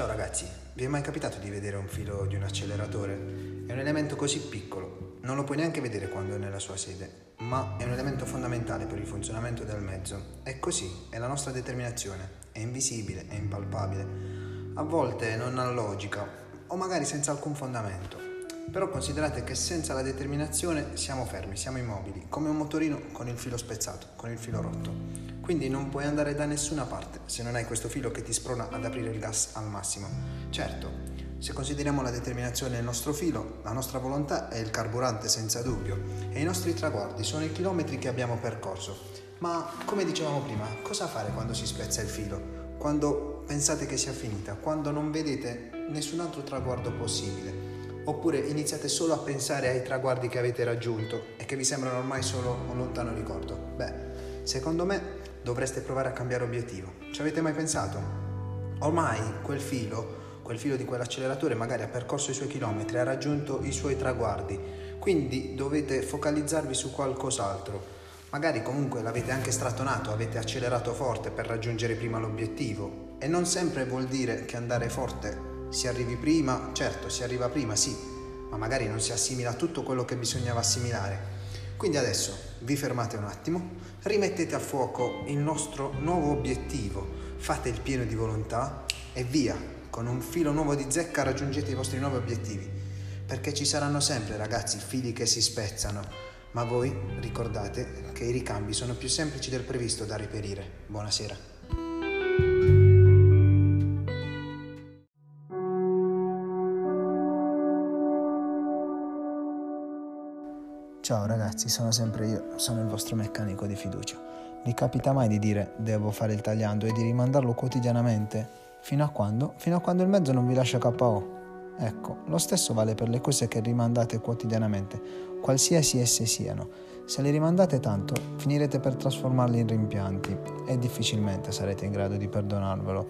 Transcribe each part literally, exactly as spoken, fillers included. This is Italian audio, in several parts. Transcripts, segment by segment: Ciao ragazzi, vi è mai capitato di vedere un filo di un acceleratore? È un elemento così piccolo, non lo puoi neanche vedere quando è nella sua sede, ma è un elemento fondamentale per il funzionamento del mezzo. È così, è la nostra determinazione, è invisibile, è impalpabile, a volte non ha logica o magari senza alcun fondamento. Però considerate che senza la determinazione siamo fermi, siamo immobili, come un motorino con il filo spezzato, con il filo rotto. Quindi non puoi andare da nessuna parte se non hai questo filo che ti sprona ad aprire il gas al massimo. Certo, se consideriamo la determinazione il nostro filo, la nostra volontà è il carburante senza dubbio e i nostri traguardi sono i chilometri che abbiamo percorso. Ma come dicevamo prima, cosa fare quando si spezza il filo? Quando pensate che sia finita? Quando non vedete nessun altro traguardo possibile? Oppure iniziate solo a pensare ai traguardi che avete raggiunto e che vi sembrano ormai solo un lontano ricordo? Beh, secondo me dovreste provare a cambiare obiettivo. Ci avete mai pensato? Ormai quel filo, quel filo di quell'acceleratore magari ha percorso i suoi chilometri, ha raggiunto i suoi traguardi, quindi dovete focalizzarvi su qualcos'altro. Magari comunque l'avete anche strattonato, avete accelerato forte per raggiungere prima l'obiettivo e non sempre vuol dire che andare forte si arrivi prima, certo si arriva prima sì, ma magari non si assimila tutto quello che bisognava assimilare. Quindi adesso vi fermate un attimo, rimettete a fuoco il nostro nuovo obiettivo, fate il pieno di volontà e via, con un filo nuovo di zecca raggiungete i vostri nuovi obiettivi, perché ci saranno sempre ragazzi fili che si spezzano, ma voi ricordate che i ricambi sono più semplici del previsto da reperire. Buonasera. Ciao ragazzi, sono sempre io, sono il vostro meccanico di fiducia. Vi capita mai di dire devo fare il tagliando e di rimandarlo quotidianamente? Fino a quando? Fino a quando il mezzo non vi lascia K O. Ecco, lo stesso vale per le cose che rimandate quotidianamente, qualsiasi esse siano. Se le rimandate tanto, finirete per trasformarle in rimpianti e difficilmente sarete in grado di perdonarvelo.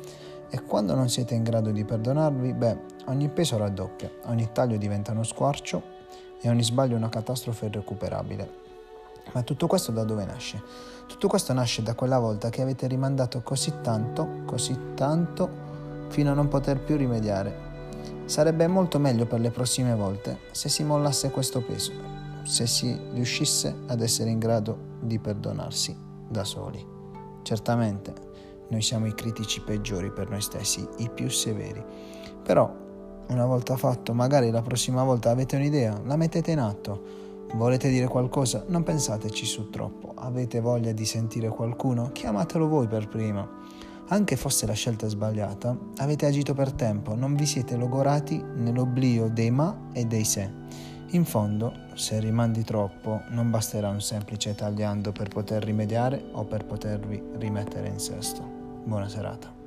E quando non siete in grado di perdonarvi, beh, ogni peso raddoppia, ogni taglio diventa uno squarcio e ogni sbaglio è una catastrofe irrecuperabile. Ma tutto questo da dove nasce? Tutto questo nasce da quella volta che avete rimandato così tanto, così tanto, fino a non poter più rimediare. Sarebbe molto meglio per le prossime volte se si mollasse questo peso, se si riuscisse ad essere in grado di perdonarsi da soli. Certamente noi siamo i critici peggiori per noi stessi, i più severi, però una volta fatto, magari la prossima volta avete un'idea, la mettete in atto. Volete dire qualcosa? Non pensateci su troppo. Avete voglia di sentire qualcuno? Chiamatelo voi per prima. Anche fosse la scelta sbagliata, avete agito per tempo, non vi siete logorati nell'oblio dei ma e dei se. In fondo, se rimandi troppo, non basterà un semplice tagliando per poter rimediare o per potervi rimettere in sesto. Buona serata.